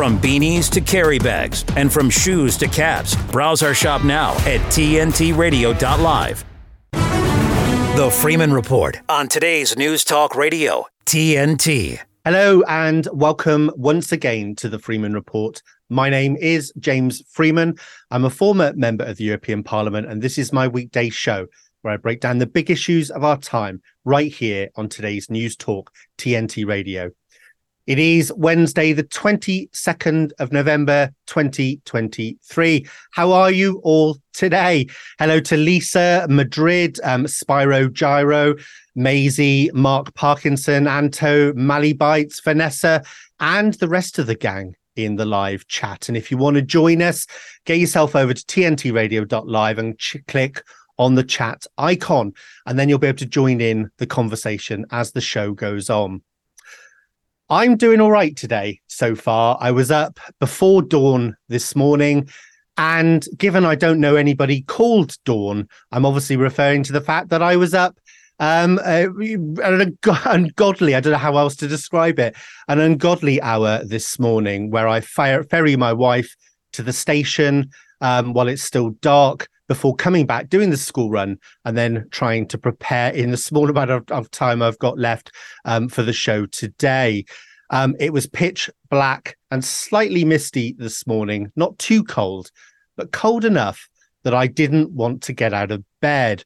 From beanies to carry bags and from shoes to caps, browse our shop now at tntradio.live. The Freeman Report on today's News Talk Radio, TNT. Hello and welcome once again to The Freeman Report. My name is James Freeman. I'm a former member of the European Parliament, and this is my weekday show where I break down the big issues of our time right here on today's News Talk TNT Radio. It is Wednesday, the 22nd of November, 2023. How are you all today? Hello to Lisa, Madrid, Spyro Gyro, Maisie, Mark Parkinson, Anto, Malibites, Vanessa, and the rest of the gang in the live chat. And if you want to join us, get yourself over to tntradio.live and click on the chat icon, and then you'll be able to join in the conversation as the show goes on. I'm doing all right today so far. I was up before dawn this morning, and given I don't know anybody called Dawn, I'm obviously referring to the fact that I was up ungodly, I don't know how else to describe it, an ungodly hour this morning, where I ferry my wife to the station while it's still dark, before coming back, doing the school run, and then trying to prepare in the small amount of time I've got left for the show today. It was pitch black and slightly misty this morning, not too cold, but cold enough that I didn't want to get out of bed.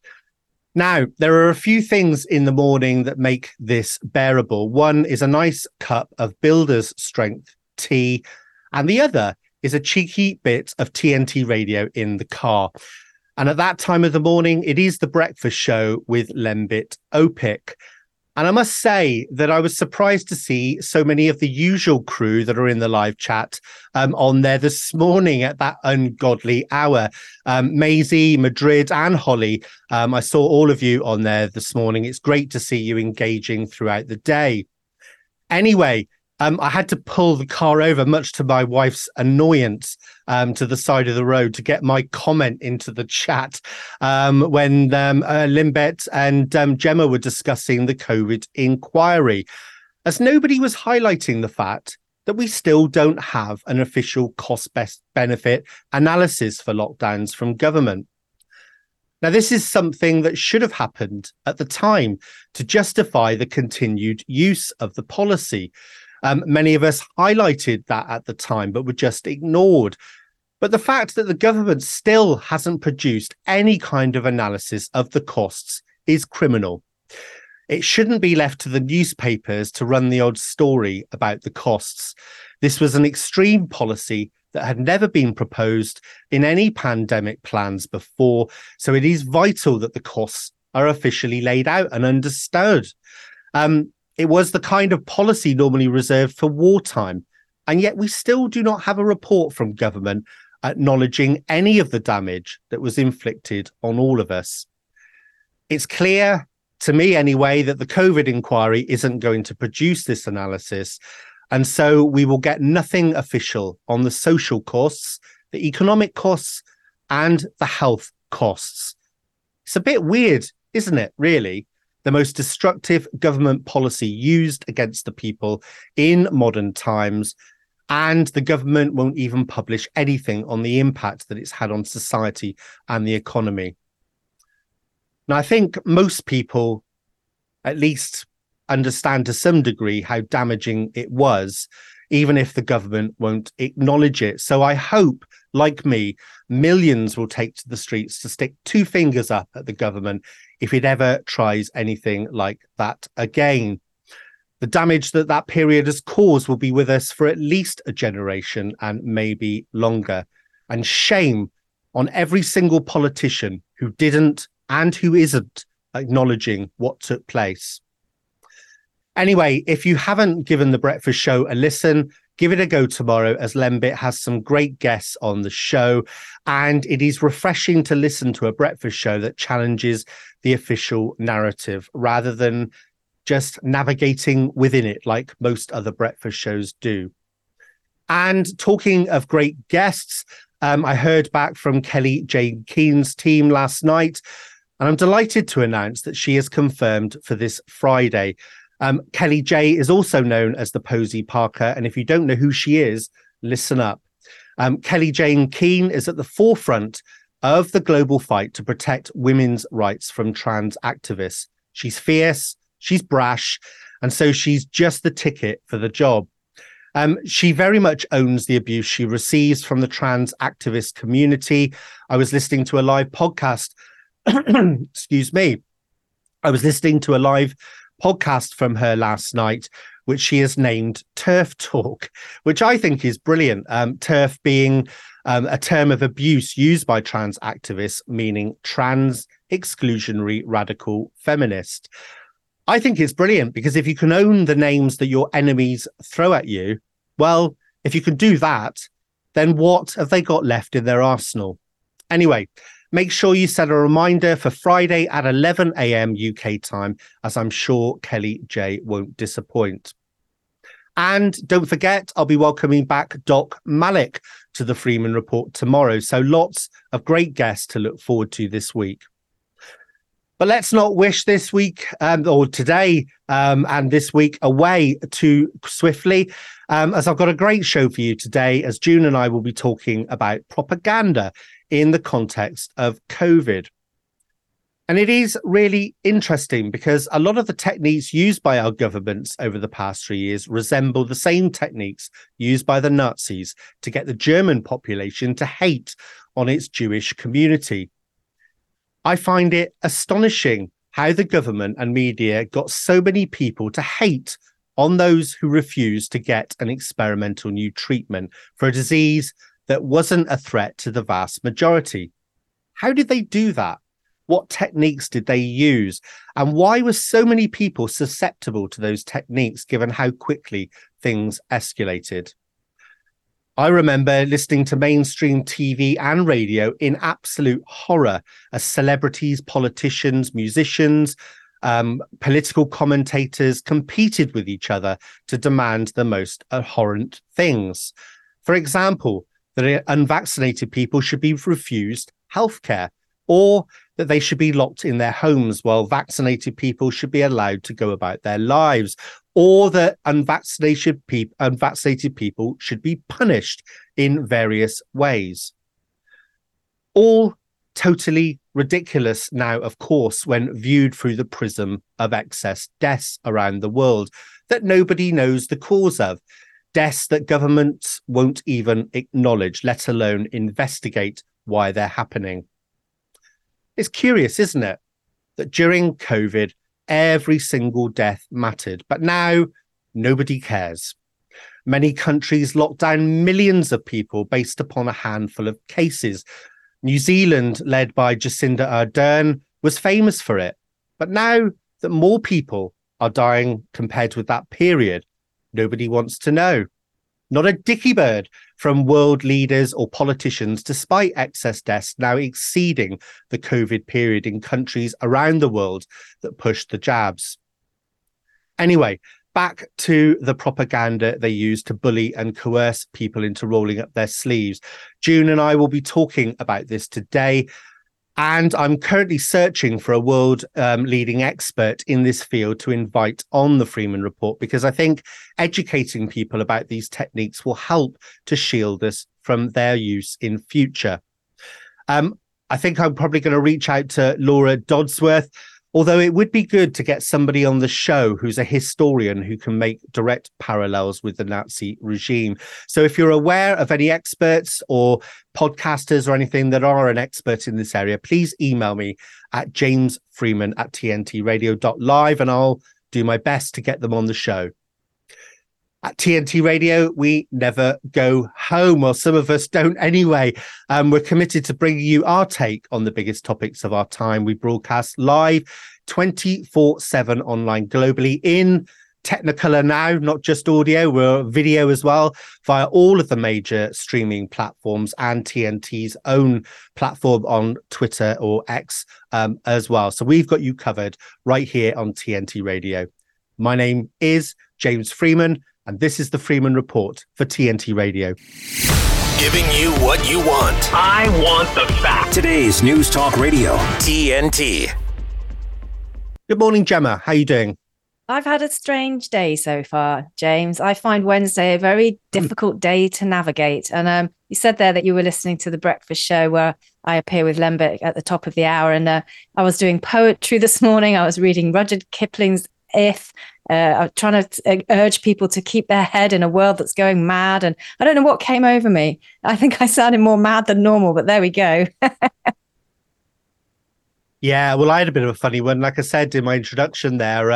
Now, there are a few things in the morning that make this bearable. One is a nice cup of Builder's Strength tea, and the other is a cheeky bit of TNT Radio in the car. And at that time of the morning, it is the breakfast show with Lembit Opic. And I must say that I was surprised to see so many of the usual crew that are in the live chat on there this morning at that ungodly hour. Maisie, Madrid and Holly, I saw all of you on there this morning. It's great to see you engaging throughout the day. Anyway, I had to pull the car over, much to my wife's annoyance, to the side of the road to get my comment into the chat when Lembit and Gemma were discussing the COVID inquiry, as nobody was highlighting the fact that we still don't have an official cost-benefit analysis for lockdowns from government. Now, this is something that should have happened at the time to justify the continued use of the policy. Many of us highlighted that at the time, but were just ignored. But the fact that the government still hasn't produced any kind of analysis of the costs is criminal. It shouldn't be left to the newspapers to run the odd story about the costs. This was an extreme policy that had never been proposed in any pandemic plans before, so it is vital that the costs are officially laid out and understood. It was the kind of policy normally reserved for wartime, and yet we still do not have a report from government acknowledging any of the damage that was inflicted on all of us. It's clear, to me anyway, that the COVID inquiry isn't going to produce this analysis, and so we will get nothing official on the social costs, the economic costs, and the health costs. It's a bit weird, isn't it, really? The most destructive government policy used against the people in modern times, and the government won't even publish anything on the impact that it's had on society and the economy. Now, I think most people at least understand to some degree how damaging it was, even if the government won't acknowledge it. So I hope, like me, millions will take to the streets to stick two fingers up at the government if it ever tries anything like that again. The damage that that period has caused will be with us for at least a generation and maybe longer. And shame on every single politician who didn't and who isn't acknowledging what took place. Anyway, if you haven't given The Breakfast Show a listen, give it a go tomorrow, as Lembit has some great guests on the show, and it is refreshing to listen to a breakfast show that challenges the official narrative rather than just navigating within it like most other breakfast shows do. And talking of great guests, I heard back from Kellie-Jay Keen's team last night, and I'm delighted to announce that she is confirmed for this Friday. Kellie-Jay is also known as the Posey Parker, and if you don't know who she is, listen up. Kellie-Jay Keen is at the forefront of the global fight to protect women's rights from trans activists. She's fierce, she's brash, and so she's just the ticket for the job. She very much owns the abuse she receives from the trans activist community. I was listening to a live podcast. Excuse me. I was listening to a live podcast from her last night, which she has named TERF Talk, which I think is brilliant. TERF being a term of abuse used by trans activists, meaning trans exclusionary radical feminist. I think it's brilliant because if you can own the names that your enemies throw at you, well, if you can do that, then what have they got left in their arsenal? Anyway, make sure you set a reminder for Friday at 11 a.m. UK time, as I'm sure Kellie-Jay won't disappoint. And don't forget, I'll be welcoming back Doc Malik to the Freeman Report tomorrow. So lots of great guests to look forward to this week. But let's not wish this week or today and this week away too swiftly, as I've got a great show for you today, as June and I will be talking about propaganda in the context of COVID. And it is really interesting because a lot of the techniques used by our governments over the past 3 years resemble the same techniques used by the Nazis to get the German population to hate on its Jewish community. I find it astonishing how the government and media got so many people to hate on those who refused to get an experimental new treatment for a disease that wasn't a threat to the vast majority. How did they do that? What techniques did they use? And why were so many people susceptible to those techniques, given how quickly things escalated? I remember listening to mainstream TV and radio in absolute horror as celebrities, politicians, musicians, political commentators competed with each other to demand the most abhorrent things. For example, that unvaccinated people should be refused healthcare, or that they should be locked in their homes while vaccinated people should be allowed to go about their lives, or that unvaccinated people should be punished in various ways. All totally ridiculous now, of course, when viewed through the prism of excess deaths around the world that nobody knows the cause of, deaths that governments won't even acknowledge, let alone investigate why they're happening. It's curious, isn't it, that during COVID, every single death mattered, but now nobody cares. Many countries locked down millions of people based upon a handful of cases. New Zealand, led by Jacinda Ardern, was famous for it. But now that more people are dying compared with that period, nobody wants to know. Not a dicky bird from world leaders or politicians, despite excess deaths now exceeding the COVID period in countries around the world that pushed the jabs. Anyway, back to the propaganda they used to bully and coerce people into rolling up their sleeves. June and I will be talking about this today, and I'm currently searching for a world-leading expert in this field to invite on the Freeman Report, because I think educating people about these techniques will help to shield us from their use in future. I think I'm probably going to reach out to Laura Doddsworth, although it would be good to get somebody on the show who's a historian who can make direct parallels with the Nazi regime. So if you're aware of any experts or podcasters or anything that are an expert in this area, please email me at jamesfreeman@tntradio.live and I'll do my best to get them on the show. At TNT Radio, we never go home. Well, some of us don't anyway. We're committed to bringing you our take on the biggest topics of our time. We broadcast live 24/7 online globally in Technicolor now, not just audio, we're video as well, via all of the major streaming platforms and TNT's own platform on Twitter or X as well. So we've got you covered right here on TNT Radio. My name is James Freeman, and this is the Freeman Report for TNT Radio. Giving you what you want. I want the fact. Today's News Talk Radio, TNT. Good morning, Gemma. How are you doing? I've had a strange day so far, James. I find Wednesday a very difficult day to navigate. And you said there that you were listening to The Breakfast Show where I appear with Lembit at the top of the hour. And I was doing poetry this morning. I was reading Rudyard Kipling's If. I'm trying to urge people to keep their head in a world that's going mad. And I don't know what came over me. I think I sounded more mad than normal, but there we go. Yeah, well, I had a bit of a funny one. Like I said in my introduction there,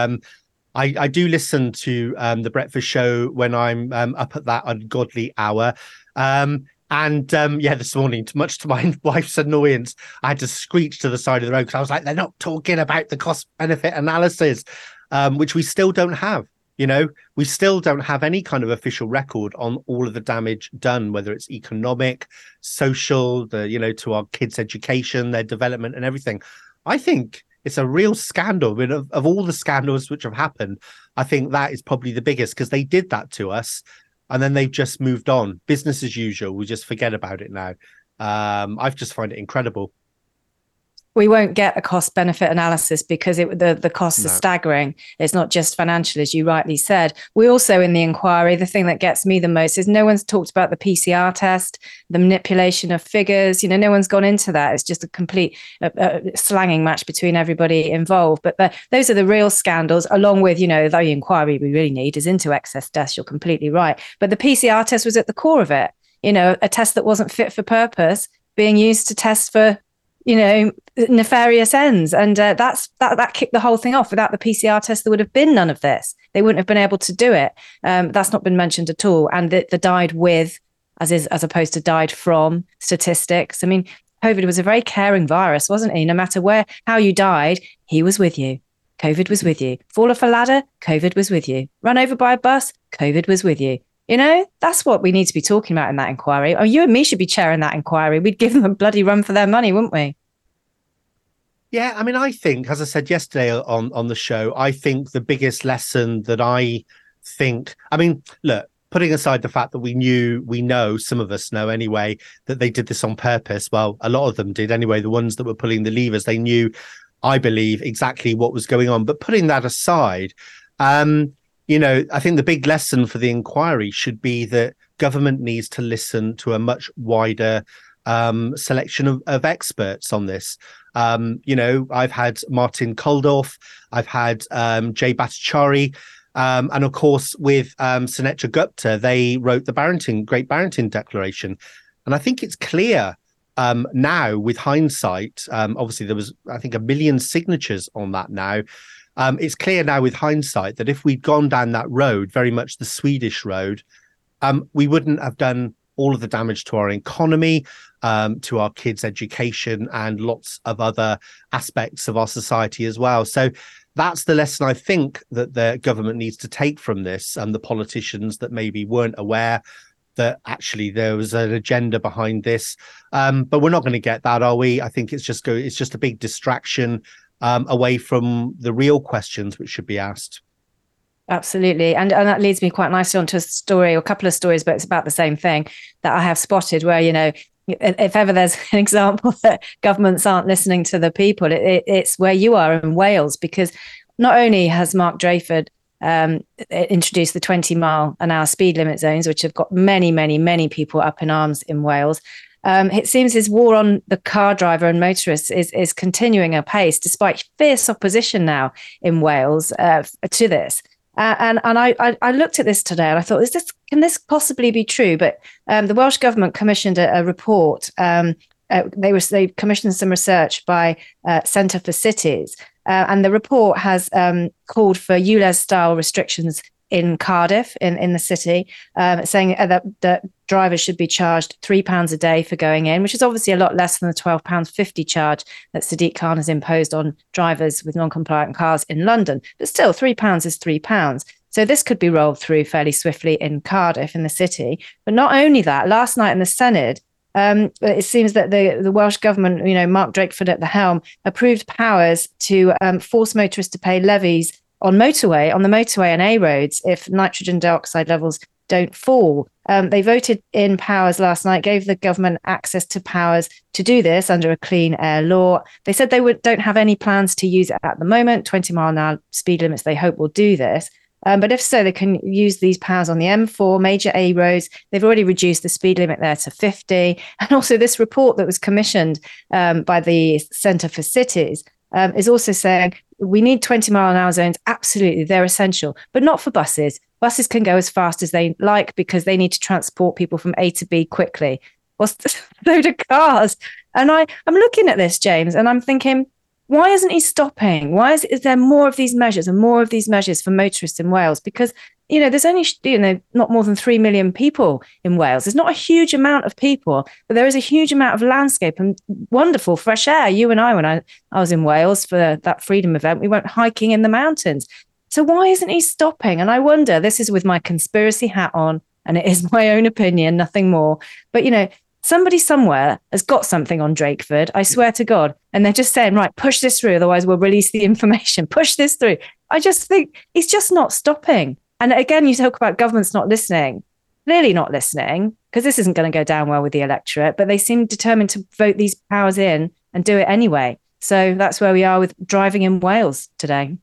I do listen to The Breakfast Show when I'm up at that ungodly hour. This morning, much to my wife's annoyance, I had to screech to the side of the road because I was like, they're not talking about the cost-benefit analysis, which we still don't have. You know, we still don't have any kind of official record on all of the damage done, whether it's economic, social, to our kids' education, their development and everything. I think it's a real scandal. I mean, of all the scandals which have happened, I think that is probably the biggest because they did that to us and then they've just moved on. Business as usual. We just forget about it now. I just find it incredible. We won't get a cost-benefit analysis because the costs are staggering. It's not just financial, as you rightly said. We also, in the inquiry, the thing that gets me the most is no one's talked about the PCR test, the manipulation of figures. You know, no one's gone into that. It's just a complete slanging match between everybody involved. But those are the real scandals, along with, the inquiry we really need is into excess deaths. You're completely right. But the PCR test was at the core of it. You know, a test that wasn't fit for purpose being used to test for nefarious ends. And that kicked the whole thing off. Without the PCR test, there would have been none of this. They wouldn't have been able to do it. That's not been mentioned at all. And the died with, as opposed to died from statistics. I mean, COVID was a very caring virus, wasn't he? No matter how you died, he was with you. COVID was with you. Fall off a ladder, COVID was with you. Run over by a bus, COVID was with you. You know, that's what we need to be talking about in that inquiry. Oh, you and me should be chairing that inquiry. We'd give them a bloody run for their money, wouldn't we? Yeah, I mean, I think, as I said yesterday on the show, I think the biggest lesson that putting aside the fact that some of us know anyway, that they did this on purpose. Well, a lot of them did anyway. The ones that were pulling the levers, they knew, I believe, exactly what was going on. But putting that aside, I think the big lesson for the inquiry should be that government needs to listen to a much wider selection of experts on this. I've had Martin Kulldorff, I've had Jay Bhattacharya, and of course with Sunetra Gupta, they wrote the Great Barrington Declaration. And I think it's clear now with hindsight, obviously there was, I think, 1 million signatures on that now. It's clear now with hindsight that if we'd gone down that road, very much the Swedish road, we wouldn't have done all of the damage to our economy, to our kids' education and lots of other aspects of our society as well. So that's the lesson I think that the government needs to take from this, and the politicians that maybe weren't aware that actually there was an agenda behind this. But we're not going to get that, are we? I think it's just a big distraction away from the real questions which should be asked. Absolutely. And that leads me quite nicely onto a story, or a couple of stories, but it's about the same thing that I have spotted where, if ever there's an example that governments aren't listening to the people, it's where you are in Wales, because not only has Mark Drakeford introduced the 20-mile-an-hour speed limit zones, which have got many, many, many people up in arms in Wales, it seems his war on the car driver and motorists is continuing apace, despite fierce opposition now in Wales to this. And I looked at this today and I thought, can this possibly be true? But the Welsh government commissioned a report. They commissioned some research by Centre for Cities, and the report has called for ULEZ-style restrictions in Cardiff, in the city, saying that drivers should be charged £3 a day for going in, which is obviously a lot less than the £12.50 charge that Sadiq Khan has imposed on drivers with non-compliant cars in London. But still, £3 is £3. So this could be rolled through fairly swiftly in Cardiff, in the city. But not only that, last night in the Senedd, it seems that the Welsh government, Mark Drakeford at the helm, approved powers to force motorists to pay levies on the motorway and A roads if nitrogen dioxide levels don't fall They voted in powers last night, gave the government access to powers to do this under a clean air law. They said they don't have any plans to use it at the moment. 20-mile-an-hour speed limits they hope will do this. But if so, they can use these powers on the M4, major A roads. They've already reduced the speed limit there to 50. And also this report that was commissioned by the Centre for Cities is also saying we need 20-mile-an-hour zones. Absolutely, they're essential, but not for buses. Buses can go as fast as they like because they need to transport people from A to B quickly. Well, so do cars. And I'm looking at this, James, and I'm thinking, why isn't he stopping? Why is there more of these measures and more of these measures for motorists in Wales? Because, you know, there's only, you know, not more than 3 million people in Wales. There's not a huge amount of people, but there is a huge amount of landscape and wonderful fresh air. You and I, when I was in Wales for that freedom event, we went hiking in the mountains. So why isn't he stopping? And I wonder, this is with my conspiracy hat on, and it is my own opinion, nothing more. But, you know, somebody somewhere has got something on Drakeford, I swear to God. And they're just saying, right, push this through. Otherwise, we'll release the information. Push this through. I just think he's just not stopping. And again, you talk about governments not listening, clearly not listening, because this isn't going to go down well with the electorate. But they seem determined to vote these powers in and do it anyway. So that's where we are with driving in Wales today.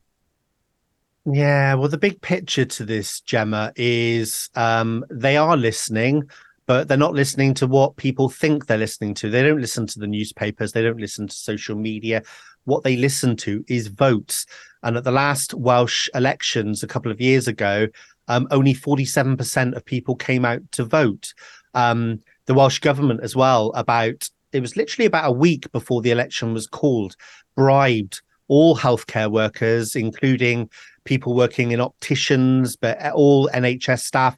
Yeah, well, the big picture to this, Gemma, is they are listening, but they're not listening to what people think they're listening to. They don't listen to the newspapers. They don't listen to social media. What they listen to is votes. And at the last Welsh elections a couple of years ago, only 47% of people came out to vote. The Welsh government as well, it was literally about a week before the election was called, bribed all healthcare workers, including people working in opticians, but all NHS staff.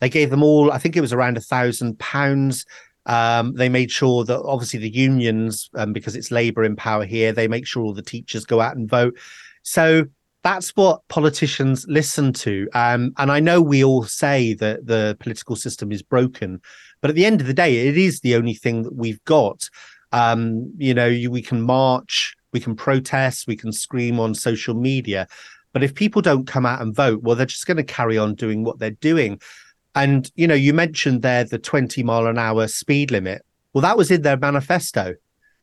They gave them all, I think it was around £1,000. They made sure that obviously the unions, because it's Labour in power here, they make sure all the teachers go out and vote. So that's what politicians listen to. And I know we all say that the political system is broken, but at the end of the day, it is the only thing that we've got. You know, we can march, we can protest, we can scream on social media. But if people don't come out and vote, well, they're just going to carry on doing what they're doing. And, you know, you mentioned there the 20-mile-an-hour speed limit. Well, that was in their manifesto.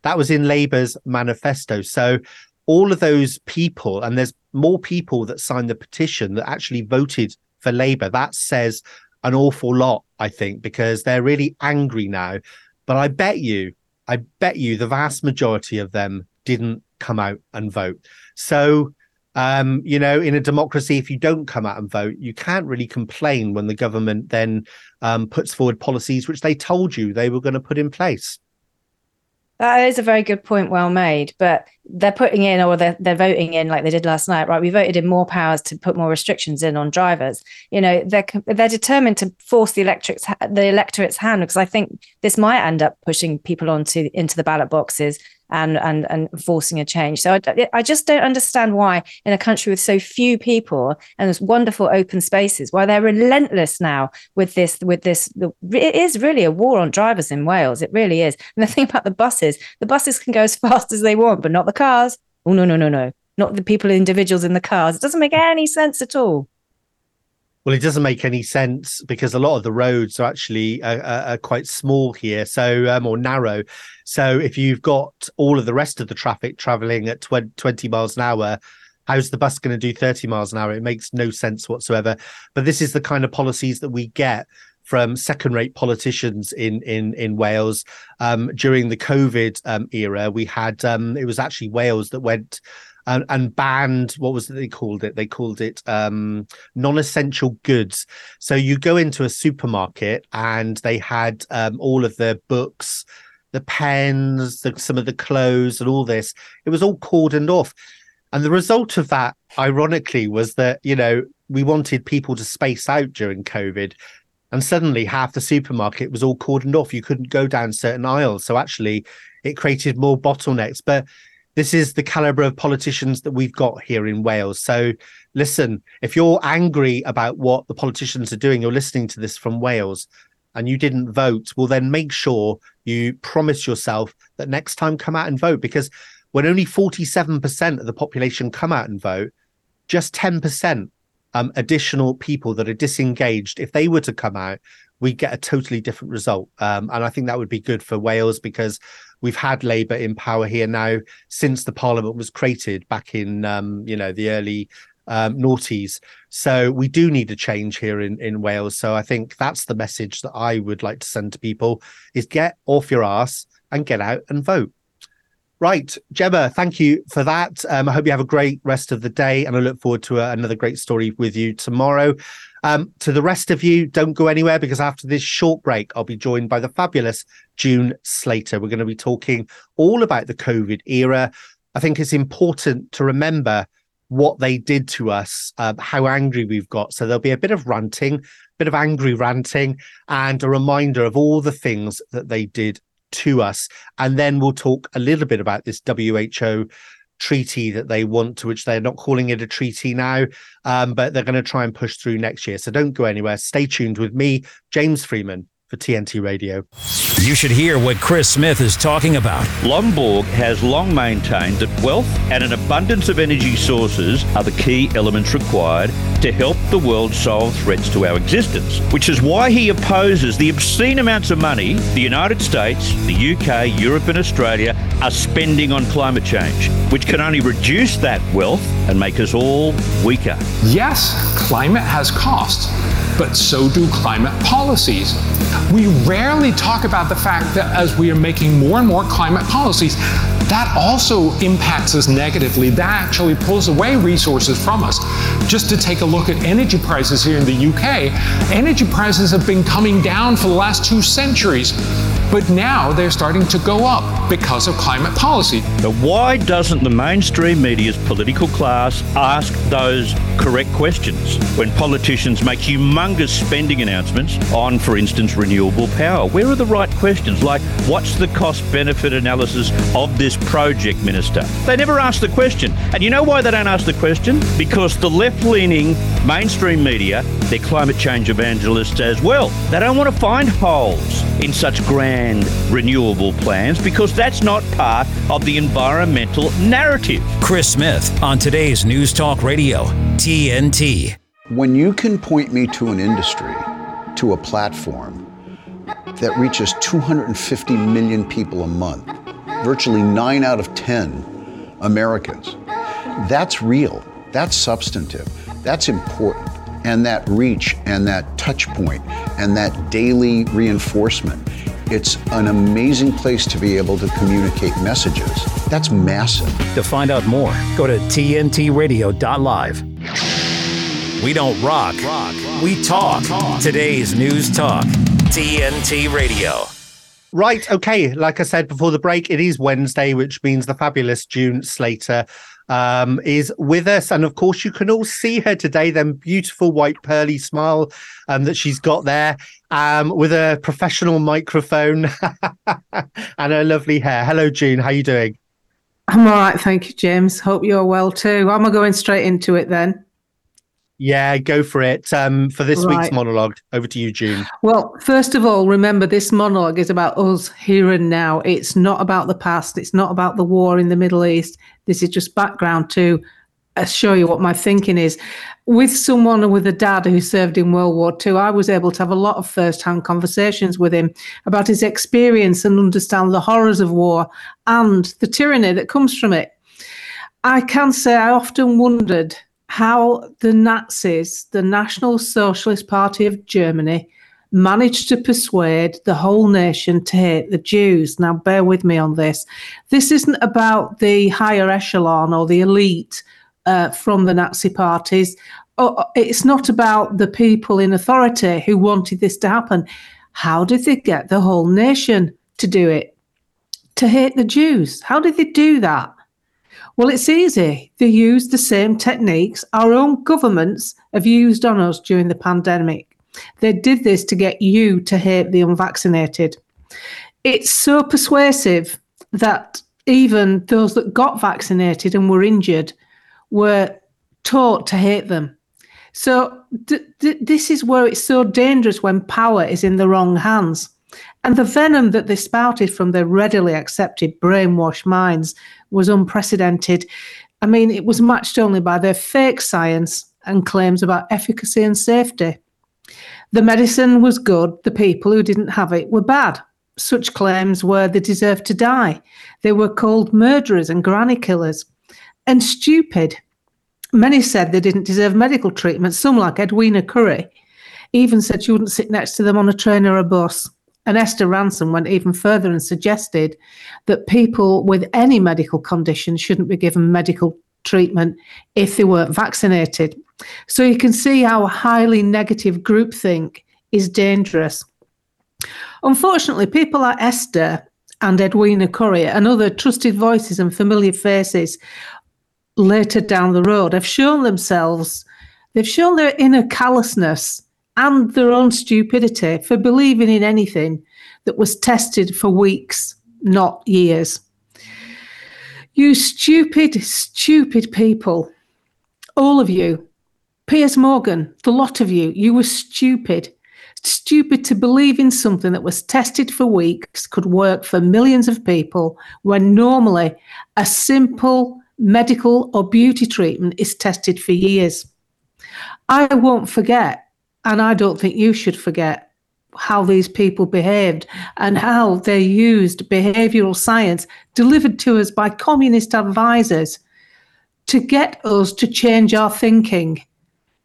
That was in Labour's manifesto. So all of those people, and there's more people that signed the petition that actually voted for Labour. That says an awful lot, I think, because they're really angry now. But I bet you the vast majority of them didn't come out and vote. So, you know, in a democracy, if you don't come out and vote, you can't really complain when the government then puts forward policies which they told you they were going to put in place. That is a very good point, well made. But they're putting in, or they're voting in, like they did last night, right? We voted in more powers to put more restrictions in on drivers. You know, they're determined to force the electorate's hand, because I think this might end up pushing people into the ballot boxes and forcing a change. So I just don't understand why, in a country with so few people and those wonderful open spaces, why they're relentless now with this. It is really a war on drivers in Wales. It really is. And the thing about the buses can go as fast as they want, but not the cars. Oh, no. Not the people, individuals in the cars. It doesn't make any sense at all. Well, it doesn't make any sense because a lot of the roads are actually are quite small here, so or narrow. So if you've got all of the rest of the traffic travelling at 20 miles an hour, how's the bus going to do 30 miles an hour? It makes no sense whatsoever. But this is the kind of policies that we get from second-rate politicians in Wales. During the COVID era, we had it was actually Wales that went and banned, what was it they called it? They called it non-essential goods. So you go into a supermarket and they had all of their books, the pens, some of the clothes and all this. It was all cordoned off. And the result of that, ironically, was that, you know, we wanted people to space out during COVID. And suddenly half the supermarket was all cordoned off. You couldn't go down certain aisles. So actually it created more bottlenecks. But this is the calibre of politicians that we've got here in Wales. So listen, if you're angry about what the politicians are doing, you're listening to this from Wales and you didn't vote, well, then make sure you promise yourself that next time come out and vote, because when only 47% of the population come out and vote, just 10% additional people that are disengaged, if they were to come out, we get a totally different result. And I think that would be good for Wales, because we've had Labour in power here now since the Parliament was created back in, the early noughties. So we do need a change here in Wales. So I think that's the message that I would like to send to people, is get off your arse and get out and vote. Right, Gemma, thank you for that. I hope you have a great rest of the day, and I look forward to another great story with you tomorrow. To the rest of you, don't go anywhere, because after this short break, I'll be joined by the fabulous June Slater. We're going to be talking all about the COVID era. I think it's important to remember what they did to us, how angry we've got. So there'll be a bit of ranting, a bit of angry ranting, and a reminder of all the things that they did to us. And then we'll talk a little bit about this WHO treaty that they want to, which they're not calling it a treaty now, but they're going to try and push through next year. So don't go anywhere. Stay tuned with me, James Freeman, for TNT Radio. You should hear what Chris Smith is talking about. Lomborg has long maintained that wealth and an abundance of energy sources are the key elements required to help the world solve threats to our existence, which is why he opposes the obscene amounts of money the United States, the UK, Europe and Australia are spending on climate change, which can only reduce that wealth and make us all weaker. Yes, climate has costs, but so do climate policies. We rarely talk about the fact that as we are making more and more climate policies, that also impacts us negatively. That actually pulls away resources from us. Just to take a look at energy prices here in the UK, energy prices have been coming down for the last 2 centuries, but now they're starting to go up because of climate policy. But why doesn't the mainstream media's political class ask those correct questions when politicians make humongous spending announcements on, for instance, renewable power? Where are the right questions? Like, what's the cost-benefit analysis of this project, Minister? They never ask the question. And you know why they don't ask the question? Because the left-leaning mainstream media, they're climate change evangelists as well. They don't want to find holes in such grand renewable plans because that's not part of the environmental narrative. Chris Smith on today's News Talk Radio, TNT. When you can point me to an industry, to a platform that reaches 250 million people a month, virtually 9 out of 10 Americans. That's real, that's substantive, that's important. And that reach and that touch point and that daily reinforcement, it's an amazing place to be able to communicate messages. That's massive. To find out more, go to tntradio.live. We don't rock. We talk. Today's News Talk, TNT Radio. Right, okay, like I said before the break, it is Wednesday, which means the fabulous June Slater is with us. And of course, you can all see her today, them beautiful white pearly smile that she's got there, with a professional microphone and her lovely hair. Hello, June. How are you doing? I'm all right. Thank you, James. Hope you're well too. Am I going straight into it then? Yeah, go for it. For this week's monologue, over to you, June. Well, first of all, remember this monologue is about us here and now. It's not about the past. It's not about the war in the Middle East. This is just background to show you what my thinking is. With someone with a dad who served in World War II, I was able to have a lot of first-hand conversations with him about his experience and understand the horrors of war and the tyranny that comes from it. I can say I often wondered how the Nazis, the National Socialist Party of Germany, managed to persuade the whole nation to hate the Jews. Now, bear with me on this. This isn't about the higher echelon or the elite from the Nazi parties. It's not about the people in authority who wanted this to happen. How did they get the whole nation to do it, to hate the Jews? How did they do that? Well, it's easy. They use the same techniques our own governments have used on us during the pandemic. They did this to get you to hate the unvaccinated. It's so persuasive that even those that got vaccinated and were injured were taught to hate them. So this is where it's so dangerous when power is in the wrong hands. And the venom that they spouted from their readily accepted brainwashed minds was unprecedented. I mean, it was matched only by their fake science and claims about efficacy and safety. The medicine was good, the people who didn't have it were bad. Such claims were they deserved to die. They were called murderers and granny killers. And stupid. Many said they didn't deserve medical treatment. Some, like Edwina Currie, even said she wouldn't sit next to them on a train or a bus. And Esther Rantzen went even further and suggested that people with any medical condition shouldn't be given medical treatment if they weren't vaccinated. So you can see how highly negative groupthink is dangerous. Unfortunately, people like Esther and Edwina Currie and other trusted voices and familiar faces later down the road have shown themselves, they've shown their inner callousness and their own stupidity for believing in anything that was tested for weeks, not years. You stupid, stupid people, all of you, Piers Morgan, the lot of you, you were stupid. Stupid to believe in something that was tested for weeks, could work for millions of people, when normally a simple medical or beauty treatment is tested for years. I won't forget, and I don't think you should forget, how these people behaved and how they used behavioural science delivered to us by communist advisors to get us to change our thinking.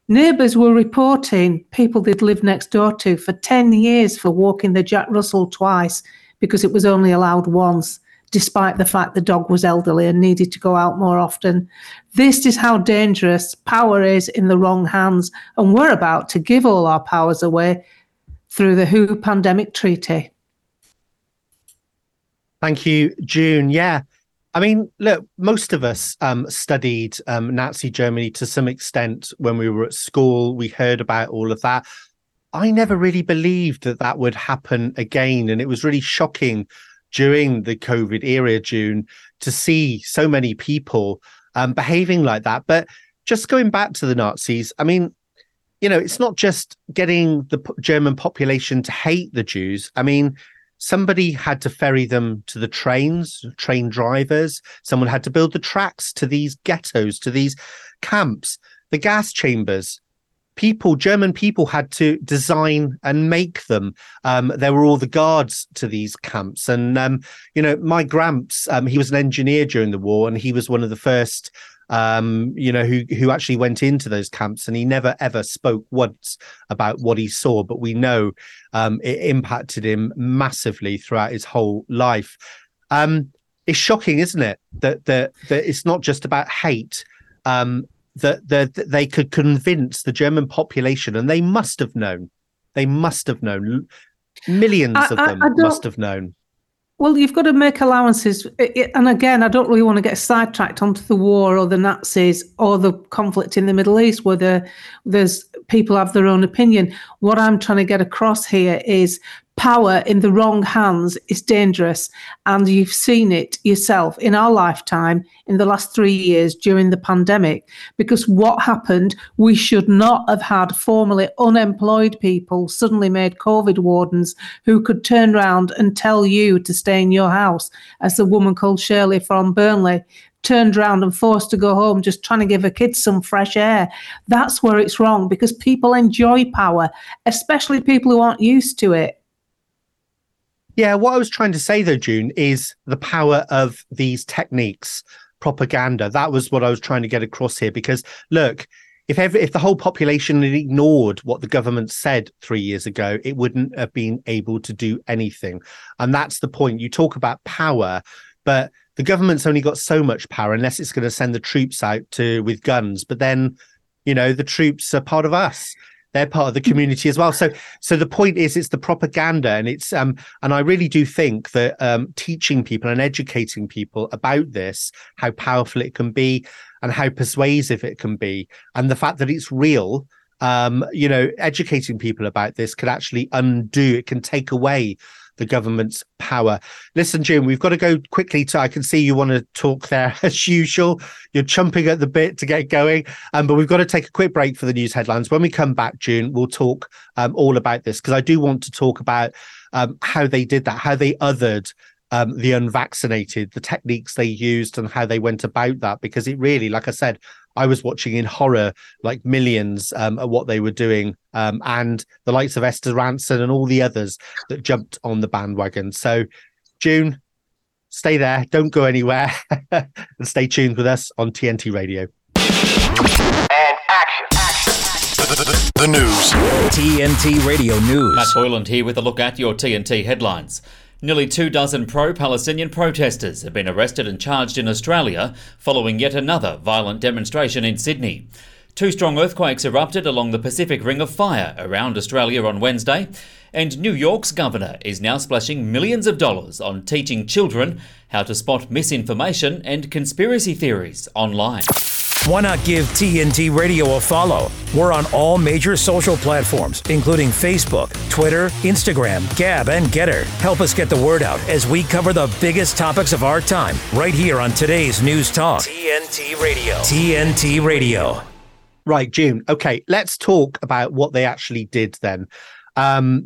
Neighbours were reporting people they'd lived next door to for 10 years for walking the Jack Russell twice because it was only allowed once, despite the fact the dog was elderly and needed to go out more often. This is how dangerous power is in the wrong hands, and we're about to give all our powers away through the WHO pandemic treaty. Thank you, June. Yeah. I mean, look, most of us studied Nazi Germany to some extent when we were at school. We heard about all of that. I never really believed that that would happen again. And it was really shocking during the COVID era, June, to see so many people behaving like that. But just going back to the Nazis, I mean, you know, it's not just getting the German population to hate the Jews. I mean, somebody had to ferry them to the trains, train drivers. Someone had to build the tracks to these ghettos, to these camps, the gas chambers. People, German people, had to design and make them. There were all the guards to these camps. And, you know, my gramps, he was an engineer during the war, and he was one of the first, you know, who actually went into those camps. And he never, ever spoke once about what he saw. But we know it impacted him massively throughout his whole life. It's shocking, isn't it, that it's not just about hate. That they could convince the German population, and they must have known, millions of them must have known. Well, you've got to make allowances. And again, I don't really want to get sidetracked onto the war or the Nazis or the conflict in the Middle East, where there's people have their own opinion. What I'm trying to get across here is power in the wrong hands is dangerous. And you've seen it yourself in our lifetime in the last 3 years during the pandemic, because what happened, we should not have had formerly unemployed people suddenly made COVID wardens who could turn round and tell you to stay in your house, as the woman called Shirley from Burnley turned round and forced to go home, just trying to give her kids some fresh air. That's where it's wrong, because people enjoy power, especially people who aren't used to it. Yeah, what I was trying to say, though, June, is the power of these techniques, propaganda. That was what I was trying to get across here, because, look, if the whole population had ignored what the government said 3 years ago, it wouldn't have been able to do anything. And that's the point. You talk about power, but the government's only got so much power unless it's going to send the troops out with guns. But then, you know, the troops are part of us. They're part of the community as well. So the point is, it's the propaganda, and it's and I really do think that teaching people and educating people about this, how powerful it can be and how persuasive it can be, and the fact that it's real, you know, educating people about this could actually undo, it can take away the government's power. Listen, June, we've got to go quickly to, I can see you want to talk there as usual. You're chomping at the bit to get going, but we've got to take a quick break for the news headlines. When we come back, June, we'll talk all about this, because I do want to talk about how they did that, how they othered the unvaccinated, the techniques they used and how they went about that, because it really, like I said, I was watching in horror, like millions, at what they were doing, and the likes of Esther Rantzen and all the others that jumped on the bandwagon. So June, stay there, don't go anywhere, and stay tuned with us on TNT Radio. And action. The news. TNT Radio News. Matt Boyland here with a look at your TNT headlines. Nearly 24 pro-Palestinian protesters have been arrested and charged in Australia following yet another violent demonstration in Sydney. 2 strong earthquakes erupted along the Pacific Ring of Fire around Australia on Wednesday, and New York's governor is now splashing millions of dollars on teaching children how to spot misinformation and conspiracy theories online. Why not give TNT Radio a follow? We're on all major social platforms, including Facebook, Twitter, Instagram, Gab, and Getter. Help us get the word out as we cover the biggest topics of our time right here on today's News Talk. TNT Radio. TNT Radio. Right, June. Okay, let's talk about what they actually did then.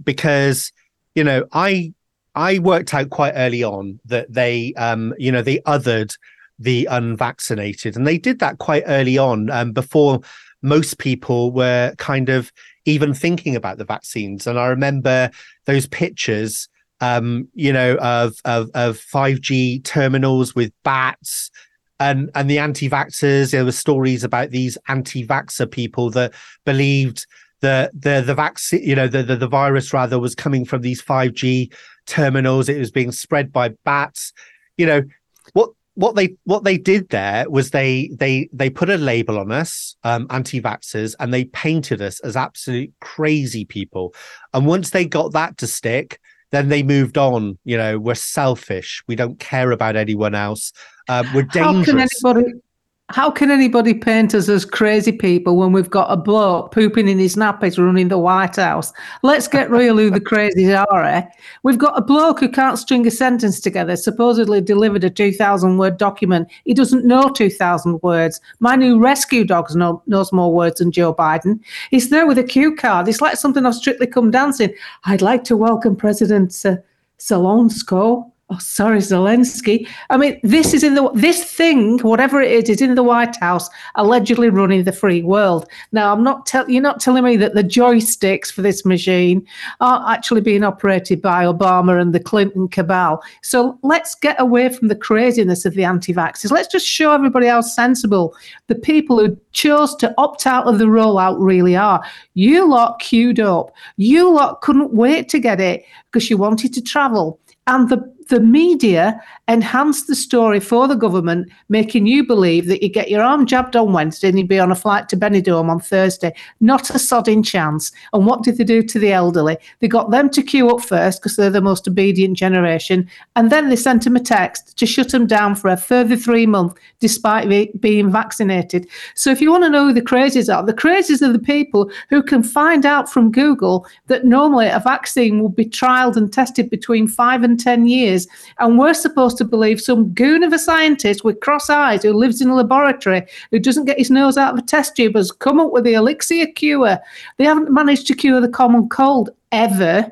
Because, you know, I worked out quite early on that they, you know, they othered the unvaccinated, and they did that quite early on, before most people were kind of even thinking about the vaccines. And I remember those pictures, you know, of 5G terminals with bats, and the anti-vaxxers. There were stories about these anti-vaxxer people that believed that the vaccine, you know, the virus rather was coming from these 5G terminals. It was being spread by bats. You know what they did there was they put a label on us, anti-vaxxers, and they painted us as absolute crazy people. And once they got that to stick, then they moved on. You know, we're selfish. We don't care about anyone else. We're dangerous. How can anybody paint us as crazy people when we've got a bloke pooping in his nappies running the White House? Let's get real who the crazies are, eh? We've got a bloke who can't string a sentence together, supposedly delivered a 2,000-word document. He doesn't know 2,000 words. My new rescue dog knows more words than Joe Biden. He's there with a cue card. It's like something off Strictly Come Dancing. I'd like to welcome President Salonsko. Oh, sorry, Zelensky. I mean, this thing, whatever it is in the White House, allegedly running the free world. Now, you're not telling me that the joysticks for this machine are actually being operated by Obama and the Clinton cabal. So let's get away from the craziness of the anti-vaxxers. Let's just show everybody how sensible the people who chose to opt out of the rollout really are. You lot queued up. You lot couldn't wait to get it because you wanted to travel. And the media enhanced the story for the government, making you believe that you get your arm jabbed on Wednesday and you'd be on a flight to Benidorm on Thursday. Not a sodding chance. And what did they do to the elderly? They got them to queue up first because they're the most obedient generation. And then they sent them a text to shut them down for a further 3 months despite being vaccinated. So if you want to know who the crazies are the people who can find out from Google that normally a vaccine will be trialled and tested between 5 and 10 years. And we're supposed to believe some goon of a scientist with cross eyes who lives in a laboratory, who doesn't get his nose out of a test tube, has come up with the elixir cure. They haven't managed to cure the common cold ever.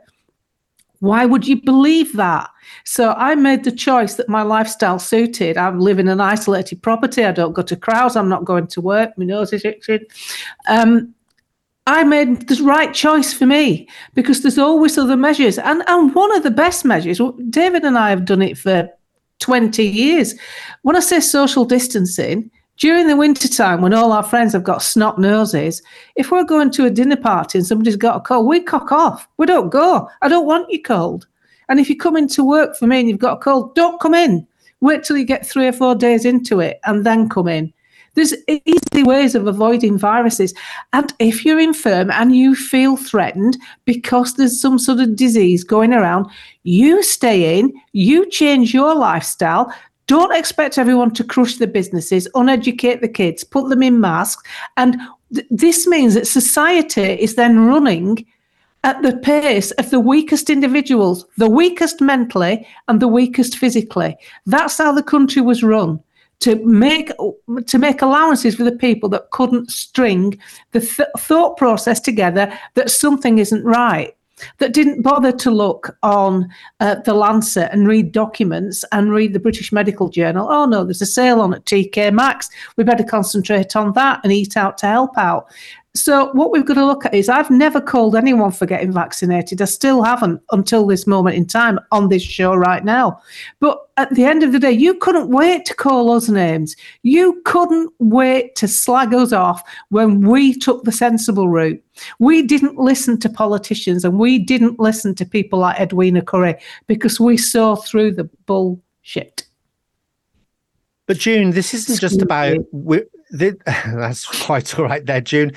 Why would you believe that? So I made the choice that my lifestyle suited. I live in an isolated property. I don't go to crowds. I'm not going to work. My nose is itching. I made the right choice for me because there's always other measures. And one of the best measures, David and I have done it for 20 years. When I say social distancing, during the wintertime when all our friends have got snot noses, if we're going to a dinner party and somebody's got a cold, we cock off. We don't go. I don't want you cold. And if you come into work for me and you've got a cold, don't come in. Wait till you get 3 or 4 days into it and then come in. There's easy ways of avoiding viruses. And if you're infirm and you feel threatened because there's some sort of disease going around, you stay in, you change your lifestyle. Don't expect everyone to crush the businesses, uneducate the kids, put them in masks. And this means that society is then running at the pace of the weakest individuals, the weakest mentally and the weakest physically. That's how the country was run. To make allowances for the people that couldn't string the thought process together that something isn't right. that didn't bother to look on The Lancet and read documents and read the British Medical Journal. Oh, no, there's a sale on at TK Maxx. We better concentrate on that and eat out to help out. So what we've got to look at is I've never called anyone for getting vaccinated. I still haven't until this moment in time on this show right now. But at the end of the day, you couldn't wait to call us names. You couldn't wait to slag us off when we took the sensible route. We didn't listen to politicians and we didn't listen to people like Edwina Currie because we saw through the bullshit. But June, this isn't just about... That's quite all right there, June.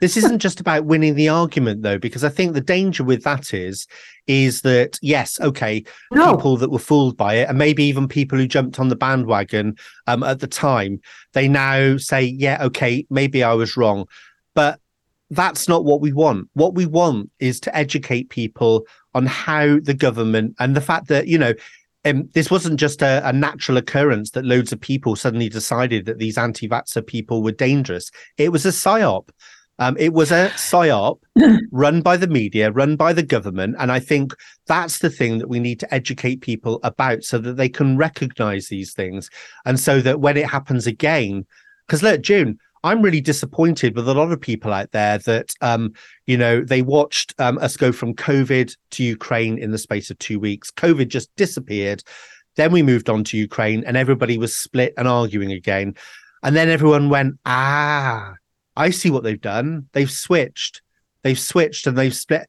This isn't just about winning the argument, though, because I think the danger with that is that, yes, OK, no. People that were fooled by it and maybe even people who jumped on the bandwagon at the time, they now say, yeah, OK, maybe I was wrong. But that's not what we want. What we want is to educate people on how the government and the fact that, you know, this wasn't just a natural occurrence that loads of people suddenly decided that these anti-vaxxer people were dangerous. It was a psyop. It was a psyop run by the media, run by the government. And I think that's the thing that we need to educate people about so that they can recognise these things. And so that when it happens again, because look, June, I'm really disappointed with a lot of people out there that, you know, they watched us go from COVID to Ukraine in the space of 2 weeks. COVID just disappeared. Then we moved on to Ukraine and everybody was split and arguing again. And then everyone went, I see what they've done. They've switched and they've split.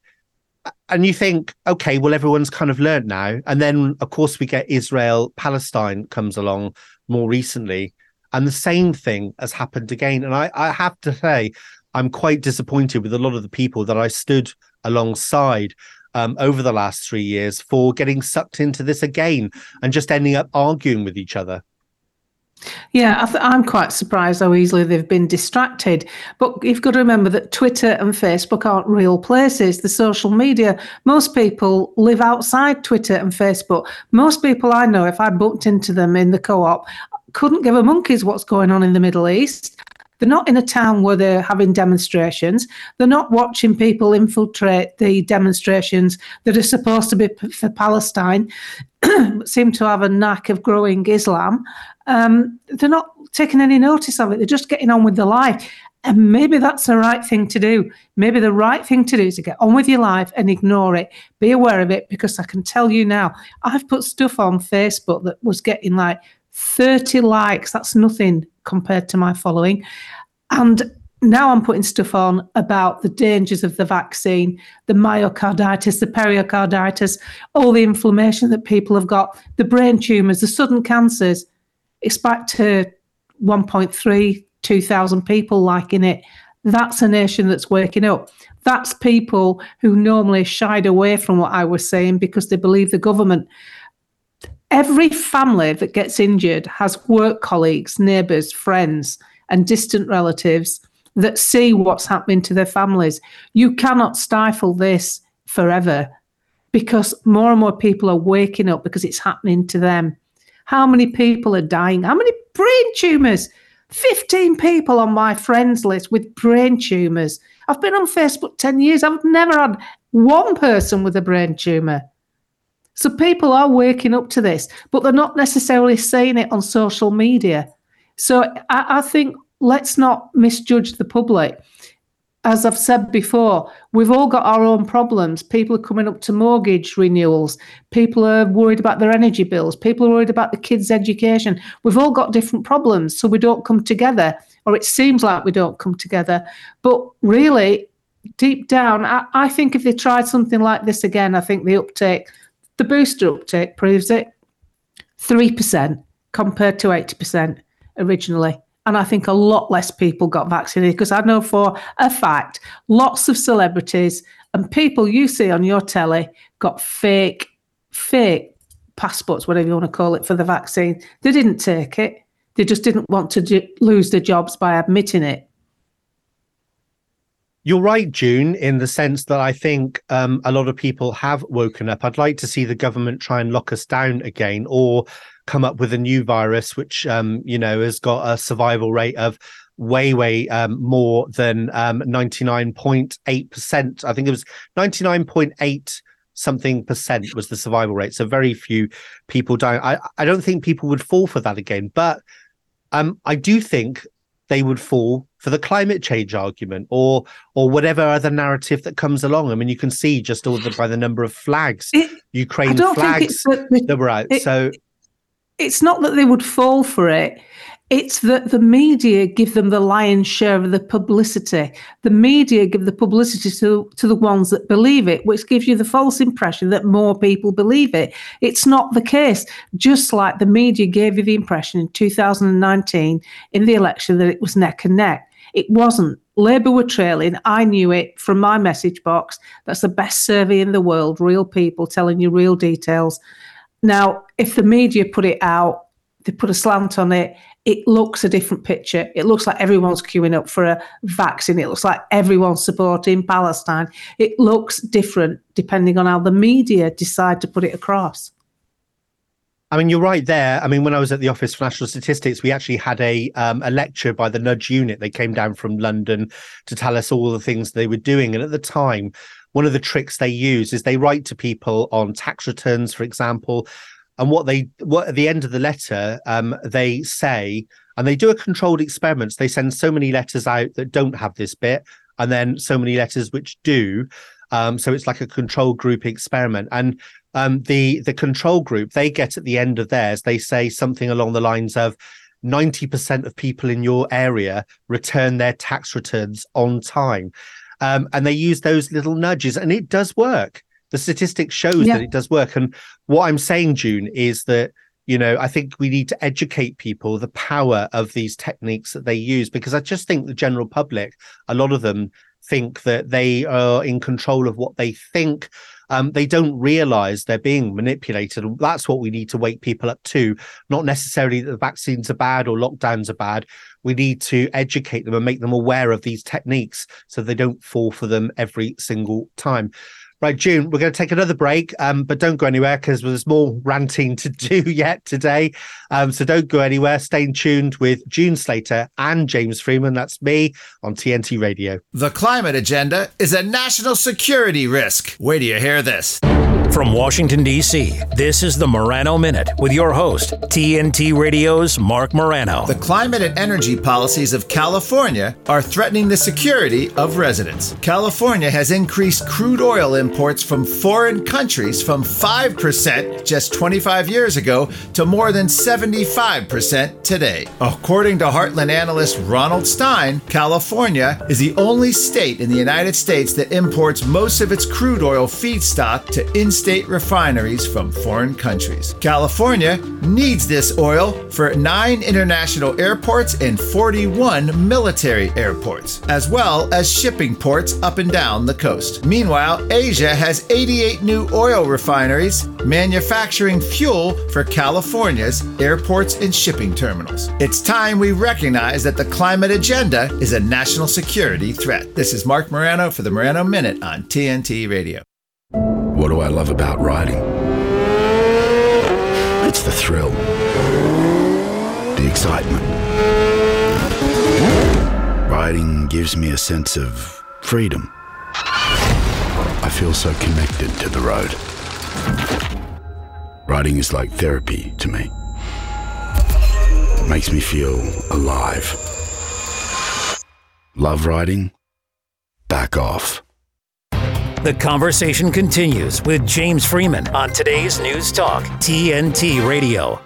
And you think, OK, well, everyone's kind of learned now. And then, of course, we get Israel, Palestine comes along more recently. And the same thing has happened again. And I have to say, I'm quite disappointed with a lot of the people that I stood alongside over the last 3 years for getting sucked into this again and just ending up arguing with each other. Yeah, I'm quite surprised how easily they've been distracted. But you've got to remember that Twitter and Facebook aren't real places. The social media, most people live outside Twitter and Facebook. Most people I know, if I bumped into them in the co-op, couldn't give a monkey's what's going on in the Middle East. They're not in a town where they're having demonstrations. They're not watching people infiltrate the demonstrations that are supposed to be for Palestine, seem to have a knack of growing Islam. They're not taking any notice of it. They're just getting on with their life. And maybe that's the right thing to do. Maybe the right thing to do is to get on with your life and ignore it. Be aware of it, because I can tell you now, I've put stuff on Facebook that was getting like 30 likes. That's nothing compared to my following. And now I'm putting stuff on about the dangers of the vaccine, the myocarditis, the pericarditis, all the inflammation that people have got, the brain tumours, the sudden cancers. It's back to 1.3, 2,000 people liking it. That's a nation that's waking up. That's people who normally shied away from what I was saying because they believe the government. Every family that gets injured has work colleagues, neighbours, friends and distant relatives that see what's happening to their families. You cannot stifle this forever because more and more people are waking up because it's happening to them. How many people are dying? How many brain tumours? 15 people on my friends list with brain tumours. I've been on Facebook 10 years. I've never had one person with a brain tumour. So people are waking up to this, but they're not necessarily saying it on social media. So I think let's not misjudge the public. As I've said before, we've all got our own problems. People are coming up to mortgage renewals. People are worried about their energy bills. People are worried about the kids' education. We've all got different problems, so we don't come together, or it seems like we don't come together. But really, deep down, I think if they tried something like this again, I think the uptake... The booster uptake proves it, 3% compared to 80% originally. And I think a lot less people got vaccinated because I know for a fact, lots of celebrities and people you see on your telly got fake passports, whatever you want to call it, for the vaccine. They didn't take it. They just didn't want to lose their jobs by admitting it. You're right, June, in the sense that I think a lot of people have woken up. I'd like to see the government try and lock us down again or come up with a new virus, which, you know, has got a survival rate of way more than 99.8%. I think it was 99.8 something percent was the survival rate. So very few people dying. I don't think people would fall for that again, but I do think they would fall for the climate change argument or whatever other narrative that comes along. I mean, you can see just all by the number of flags, Ukraine flags that were out. So it's not that they would fall for it. It's that the media give them the lion's share of the publicity. The media give the publicity to the ones that believe it, which gives you the false impression that more people believe it. It's not the case. Just like the media gave you the impression in 2019 in the election that it was neck and neck. It wasn't. Labour were trailing. I knew it from my message box. That's the best survey in the world, real people telling you real details. Now, if the media put it out, they put a slant on it, it looks a different picture. It looks like everyone's queuing up for a vaccine. It looks like everyone's supporting Palestine. It looks different depending on how the media decide to put it across. I mean, you're right there. I mean, when I was at the Office for National Statistics, we actually had a lecture by the Nudge Unit. They came down from London to tell us all the things they were doing. And at the time, one of the tricks they use is they write to people on tax returns, for example. And what at the end of the letter, they say, and they do a controlled experiment. They send so many letters out that don't have this bit, and then so many letters which do. So it's like a control group experiment. And the control group, they get at the end of theirs, they say something along the lines of 90% of people in your area return their tax returns on time. And they use those little nudges, and it does work. The statistics shows that it does work. And what I'm saying, June, is that, you know, I think we need to educate people the power of these techniques that they use, because I just think the general public, a lot of them think that they are in control of what they think. They don't realize they're being manipulated. That's what we need to wake people up to. Not necessarily that the vaccines are bad or lockdowns are bad. We need to educate them and make them aware of these techniques so they don't fall for them every single time. Right, June, we're going to take another break, but don't go anywhere because there's more ranting to do yet today. So don't go anywhere. Stay tuned with June Slater and James Freeman. That's me on TNT Radio. The climate agenda is a national security risk. Where do you hear this? From Washington, D.C., this is the Morano Minute with your host, TNT Radio's Mark Morano. The climate and energy policies of California are threatening the security of residents. California has increased crude oil imports from foreign countries from 5% just 25 years ago to more than 75% today. According to Heartland analyst Ronald Stein, California is the only state in the United States that imports most of its crude oil feedstock to in-state refineries from foreign countries. California needs this oil for 9 international airports and 41 military airports, as well as shipping ports up and down the coast. Meanwhile, Asia has 88 new oil refineries manufacturing fuel for California's airports and shipping terminals. It's time we recognize that the climate agenda is a national security threat. This is Mark Morano for the Morano Minute on TNT Radio. What do I love about riding? It's the thrill, the excitement. Riding gives me a sense of freedom. I feel so connected to the road. Riding is like therapy to me. It makes me feel alive. Love riding? Back off. The conversation continues with James Freeman on today's News Talk, TNT Radio.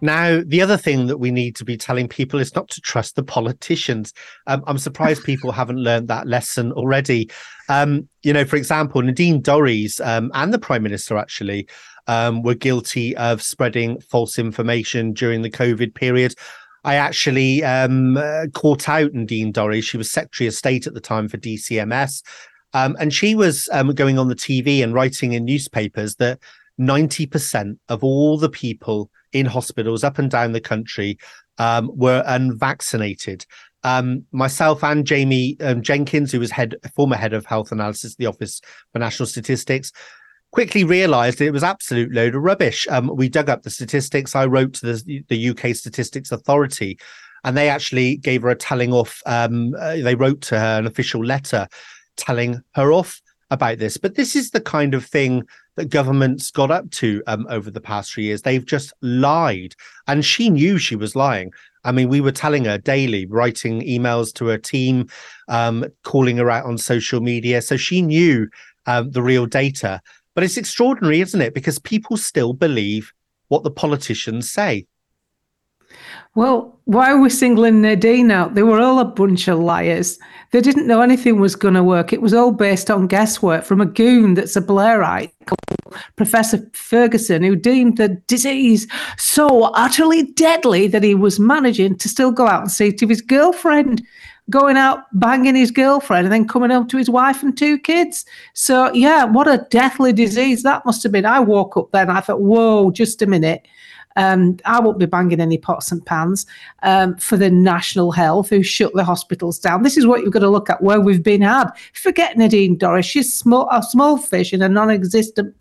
Now, the other thing that we need to be telling people is not to trust the politicians. I'm surprised people haven't learned that lesson already. You know, for example, Nadine Dorries and the Prime Minister actually were guilty of spreading false information during the COVID period. I actually caught out Nadine Dorries. She was Secretary of State at the time for DCMS. And she was going on the TV and writing in newspapers that 90% of all the people in hospitals up and down the country were unvaccinated. Myself and Jamie Jenkins, who was former head of health analysis at the Office for National Statistics, quickly realised it was absolute load of rubbish. We dug up the statistics. I wrote to the UK Statistics Authority And they actually gave her a telling off. They wrote to her an official letter telling her off about this. But this is the kind of thing that governments got up to over the past 3 years. They've just lied. And she knew she was lying. I mean, we were telling her daily, writing emails to her team, calling her out on social media. So she knew the real data. But it's extraordinary, isn't it? Because people still believe what the politicians say. Well, why were we singling Nadine out? They were all a bunch of liars. They didn't know anything was going to work. It was all based on guesswork from a goon that's a Blairite called Professor Ferguson, who deemed the disease so utterly deadly that he was managing to still go out and see to his girlfriend, going out banging his girlfriend and then coming home to his wife and 2 kids. So, yeah, what a deathly disease that must have been. I woke up then, I thought, whoa, just a minute. I won't be banging any pots and pans for the National Health, who shut the hospitals down. This is what you've got to look at, where we've been had. Forget Nadine Dorries. She's a small fish in a non-existent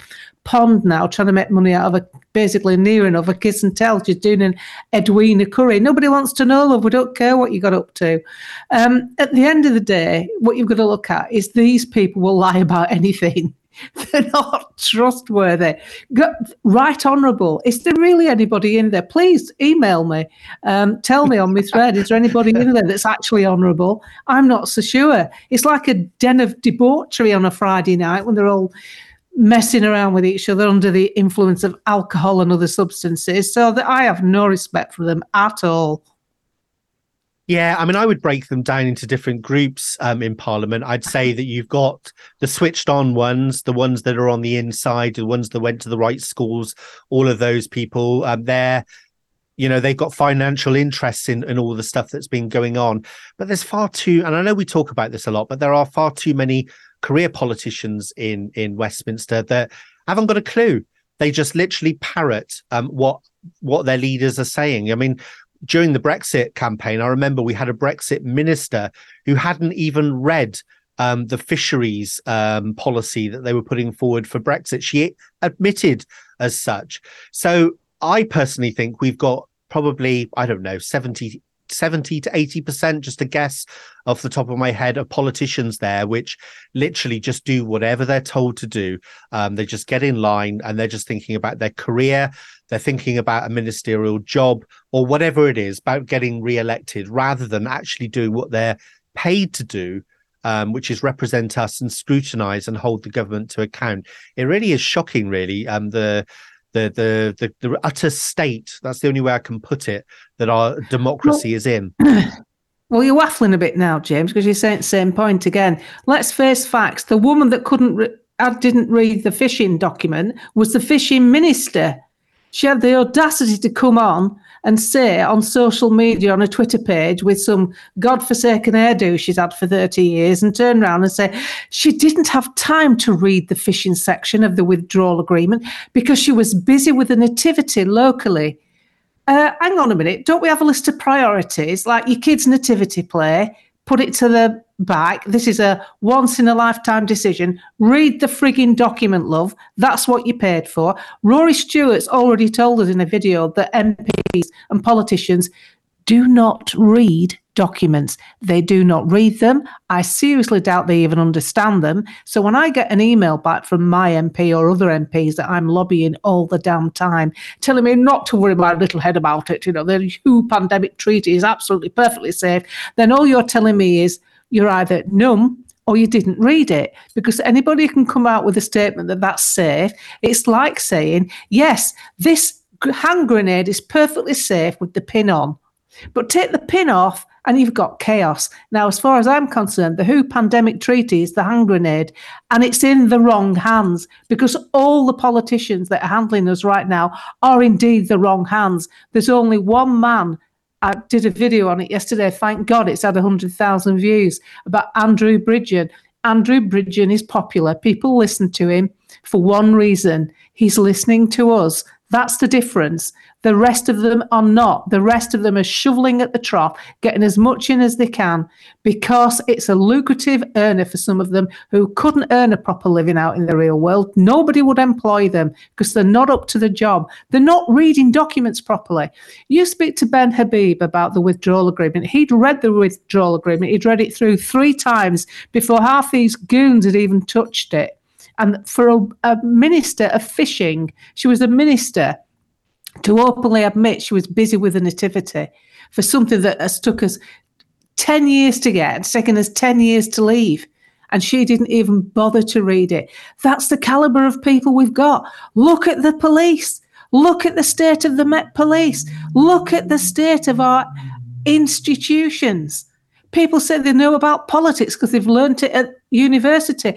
pond now, trying to make money out of a, basically near enough, a kiss and tell. She's doing an Edwina Currie. Nobody wants to know, love. We don't care what you got up to. At the end of the day, what you've got to look at is these people will lie about anything. They're not trustworthy. Right Honourable, is there really anybody in there? Please email me. Tell me on my thread, is there anybody in there that's actually honourable? I'm not so sure. It's like a den of debauchery on a Friday night when they're all messing around with each other under the influence of alcohol and other substances. So that I have no respect for them at all. Yeah, I mean, I would break them down into different groups in Parliament. I'd say that you've got the switched-on ones, the ones that are on the inside, the ones that went to the right schools, all of those people. They've got financial interests in all the stuff that's been going on. But there's far too, and I know we talk about this a lot, but there are far too many career politicians in Westminster that haven't got a clue. They just literally parrot what their leaders are saying. I mean, during the Brexit campaign, I remember we had a Brexit minister who hadn't even read the fisheries policy that they were putting forward for Brexit. She admitted as such. So I personally think we've got probably, 70 to 80%, just a guess off the top of my head, of politicians there, which literally just do whatever they're told to do. They just get in line and they're just thinking about their career. They're thinking about a ministerial job or whatever it is, about getting re-elected rather than actually doing what they're paid to do, which is represent us and scrutinize and hold the government to account. It really is shocking, really, the utter state, that's the only way I can put it, that our democracy is in. Well, you're waffling a bit now, James, because you're saying the same point again. Let's face facts. The woman that didn't read the fishing document was the fishing minister. She had the audacity to come on and say on social media, on a Twitter page, with some godforsaken hairdo she's had for 30 years, and turn around and say she didn't have time to read the fishing section of the withdrawal agreement because she was busy with the nativity locally. Hang on a minute. Don't we have a list of priorities? Like your kids' nativity play, put it to the back. This is a once-in-a-lifetime decision. Read the frigging document, love. That's what you paid for. Rory Stewart's already told us in a video that MPs and politicians do not read documents. They do not read them. I seriously doubt they even understand them. So when I get an email back from my MP or other MPs that I'm lobbying all the damn time, telling me not to worry my little head about it, the WHO pandemic treaty is absolutely perfectly safe, then all you're telling me is, you're either numb or you didn't read it, because anybody can come out with a statement that that's safe. It's like saying, yes, this hand grenade is perfectly safe with the pin on, but take the pin off and you've got chaos. Now, as far as I'm concerned, the WHO pandemic treaty is the hand grenade, and it's in the wrong hands, because all the politicians that are handling us right now are indeed the wrong hands. There's only one man. I did a video on it yesterday. Thank God it's had 100,000 views about Andrew Bridgen. Andrew Bridgen is popular. People listen to him for one reason. He's listening to us. That's the difference. The rest of them are not. The rest of them are shoveling at the trough, getting as much in as they can, because it's a lucrative earner for some of them who couldn't earn a proper living out in the real world. Nobody would employ them because they're not up to the job. They're not reading documents properly. You speak to Ben Habib about the withdrawal agreement. He'd read the withdrawal agreement. He'd read it through 3 times before half these goons had even touched it. And for a minister of fishing, she was a minister, to openly admit she was busy with a nativity for something that has took us 10 years to get, it's taken us 10 years to leave. And she didn't even bother to read it. That's the calibre of people we've got. Look at the police. Look at the state of the Met Police. Look at the state of our institutions. People say they know about politics because they've learned it at university.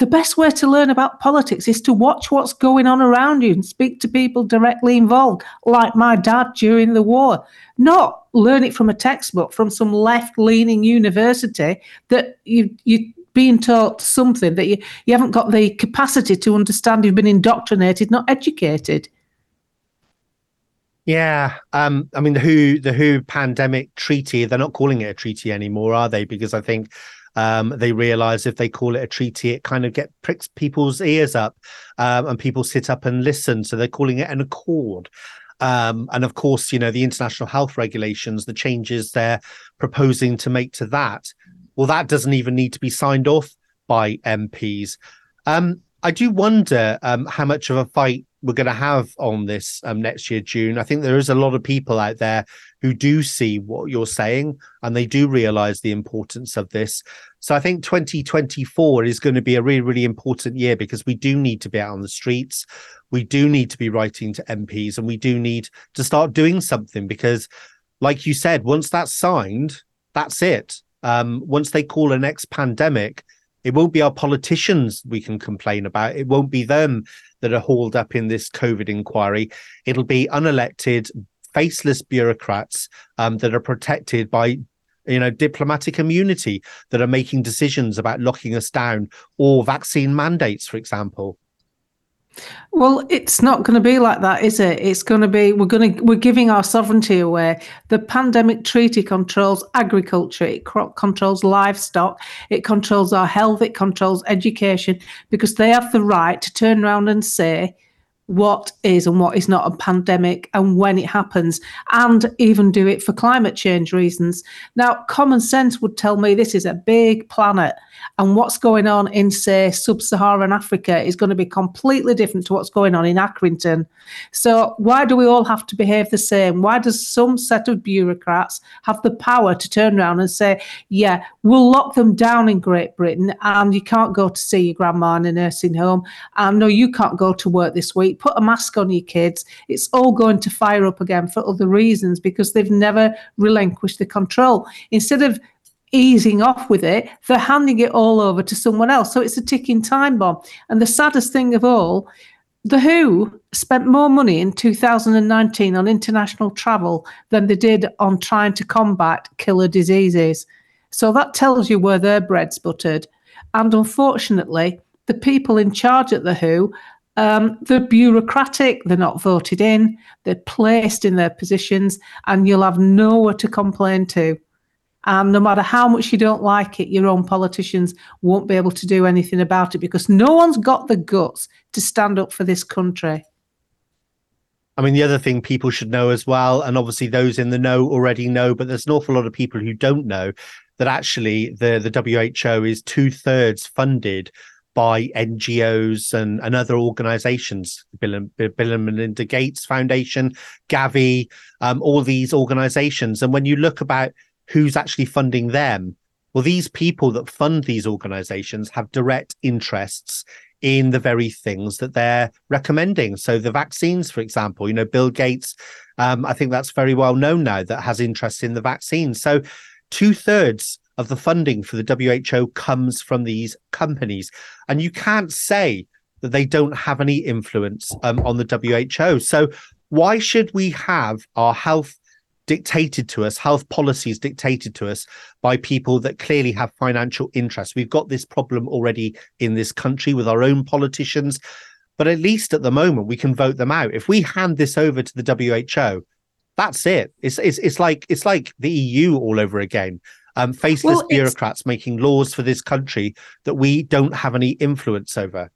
The best way to learn about politics is to watch what's going on around you and speak to people directly involved, like my dad during the war. Not learn it from a textbook, from some left-leaning university that you're being taught something that you haven't got the capacity to understand. You've been indoctrinated, not educated. Yeah. I mean, the WHO pandemic treaty, they're not calling it a treaty anymore, are they? Because I think... they realise if they call it a treaty, it kind of pricks people's ears up, and people sit up and listen. So they're calling it an accord. And of course, you know, the international health regulations, the changes they're proposing to make to that. Well, that doesn't even need to be signed off by MPs. I do wonder how much of a fight we're going to have on this next year, June. I think there is a lot of people out there who do see what you're saying and they do realise the importance of this. So I think 2024 is going to be a really, really important year because we do need to be out on the streets. We do need to be writing to MPs and we do need to start doing something because, like you said, once that's signed, that's it. Once they call a next pandemic, it won't be our politicians we can complain about. It won't be them that are hauled up in this COVID inquiry. It'll be unelected, faceless bureaucrats that are protected by, you know, diplomatic immunity that are making decisions about locking us down or vaccine mandates, for example. Well, it's not going to be like that, is it? It's going to be we're giving our sovereignty away. The pandemic treaty controls agriculture, it controls livestock, it controls our health, it controls education, because they have the right to turn around and say what is and what is not a pandemic and when it happens, and even do it for climate change reasons. Now, common sense would tell me this is a big planet and what's going on in, say, sub-Saharan Africa is going to be completely different to what's going on in Accrington. So why do we all have to behave the same? Why does some set of bureaucrats have the power to turn around and say, yeah, we'll lock them down in Great Britain and you can't go to see your grandma in a nursing home and no, you can't go to work this week. Put a mask on your kids. It's all going to fire up again for other reasons because they've never relinquished the control. Instead of easing off with it, they're handing it all over to someone else. So it's a ticking time bomb. And the saddest thing of all, the WHO spent more money in 2019 on international travel than they did on trying to combat killer diseases. So that tells you where their bread's buttered. And unfortunately, the people in charge at the WHO, they're bureaucratic, they're not voted in, they're placed in their positions, and you'll have nowhere to complain to. And no matter how much you don't like it, your own politicians won't be able to do anything about it because no one's got the guts to stand up for this country. I mean, the other thing people should know as well, and obviously those in the know already know, but there's an awful lot of people who don't know that actually the WHO is 2/3 funded by NGOs and other organisations, Bill and Melinda Gates Foundation, Gavi, all these organisations. And when you look about who's actually funding them, well, these people that fund these organisations have direct interests in the very things that they're recommending. So the vaccines, for example, you know, Bill Gates, I think that's very well known now, that has interest in the vaccine. So 2/3 of the funding for the WHO comes from these companies. And you can't say that they don't have any influence on the WHO. So why should we have our health dictated to us, health policies dictated to us by people that clearly have financial interests? We've got this problem already in this country with our own politicians. But at least at the moment, we can vote them out. If we hand this over to the WHO, that's it. It's like the EU all over again. Faceless bureaucrats making laws for this country that we don't have any influence over.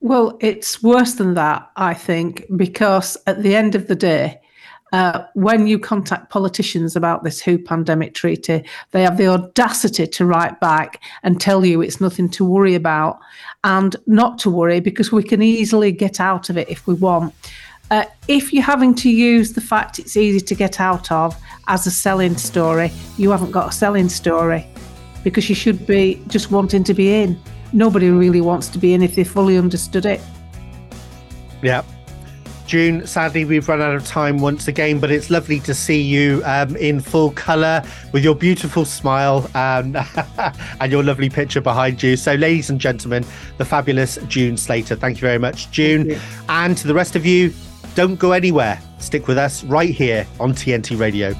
Well, it's worse than that, I think, because at the end of the day, when you contact politicians about this WHO pandemic treaty, they have the audacity to write back and tell you it's nothing to worry about and not to worry because we can easily get out of it if we want. If you're having to use the fact it's easy to get out of as a selling story, you haven't got a selling story because you should be just wanting to be in. Nobody really wants to be in if they fully understood it. Yeah. June, sadly, we've run out of time once again, but it's lovely to see you in full colour with your beautiful smile and your lovely picture behind you. So, ladies and gentlemen, the fabulous June Slater. Thank you very much, June. And to the rest of you, don't go anywhere. Stick with us right here on TNT Radio.